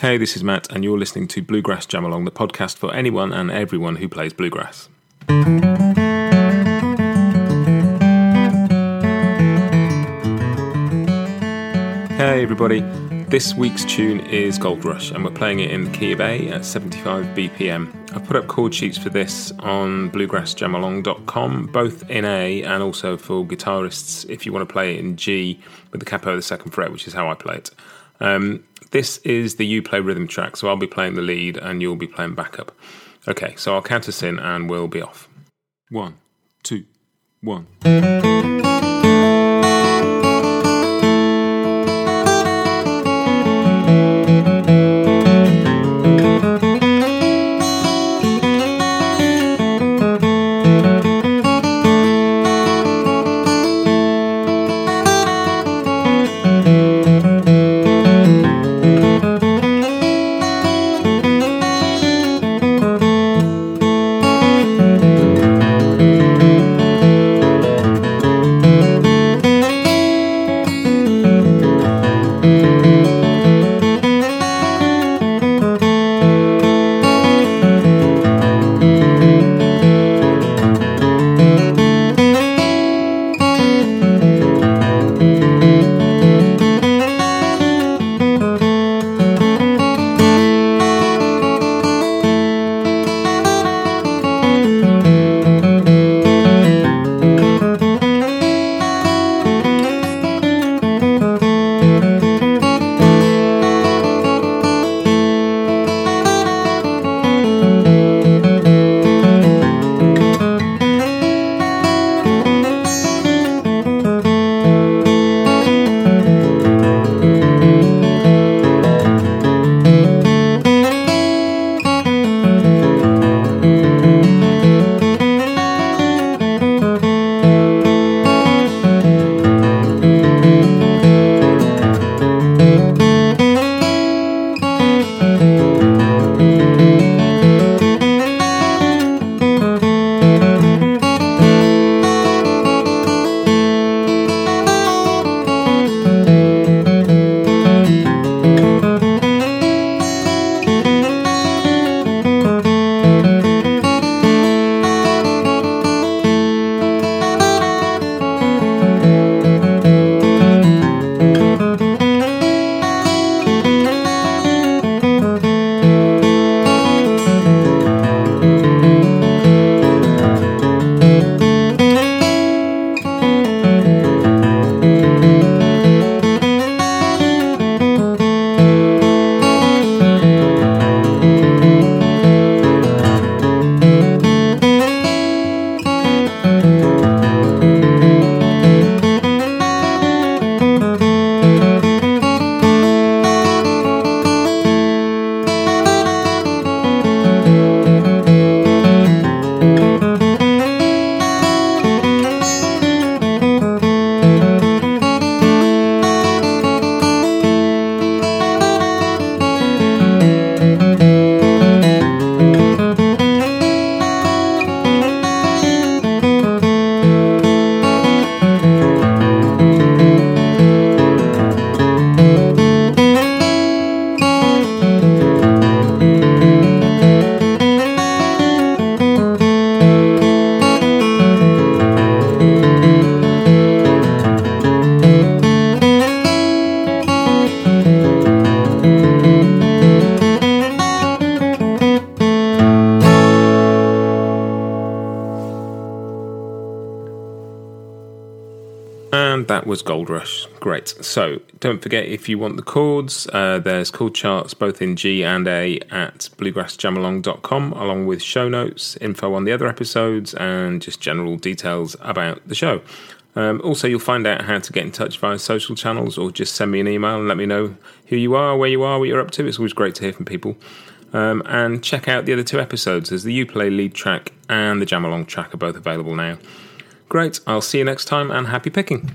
Hey, this is Matt, and you're listening to Bluegrass Jam Along, the podcast for anyone and everyone who plays bluegrass. Hey everybody, this week's tune is Gold Rush, and we're playing it in the key of A at 75 BPM. I've put up chord sheets for this on bluegrassjamalong.com, both in A and also for guitarists if you want to play it in G with the capo of the second fret, which is how I play it. This is the you play rhythm track, so I'll be playing the lead and you'll be playing backup. Okay, so I'll count us in and we'll be off. 1, 2, 1. That was Gold Rush. Great. So don't forget, if you want the chords, there's chord charts both in G and A at bluegrassjamalong.com, along with show notes, info on the other episodes, and just general details about the show. Also, you'll find out how to get in touch via social channels, or just send me an email and let me know who you are, where you are, what you're up to. It's always great to hear from people. And check out the other two episodes, as the You Play lead track and the Jam Along track are both available now. Great, I'll see you next time, and happy picking.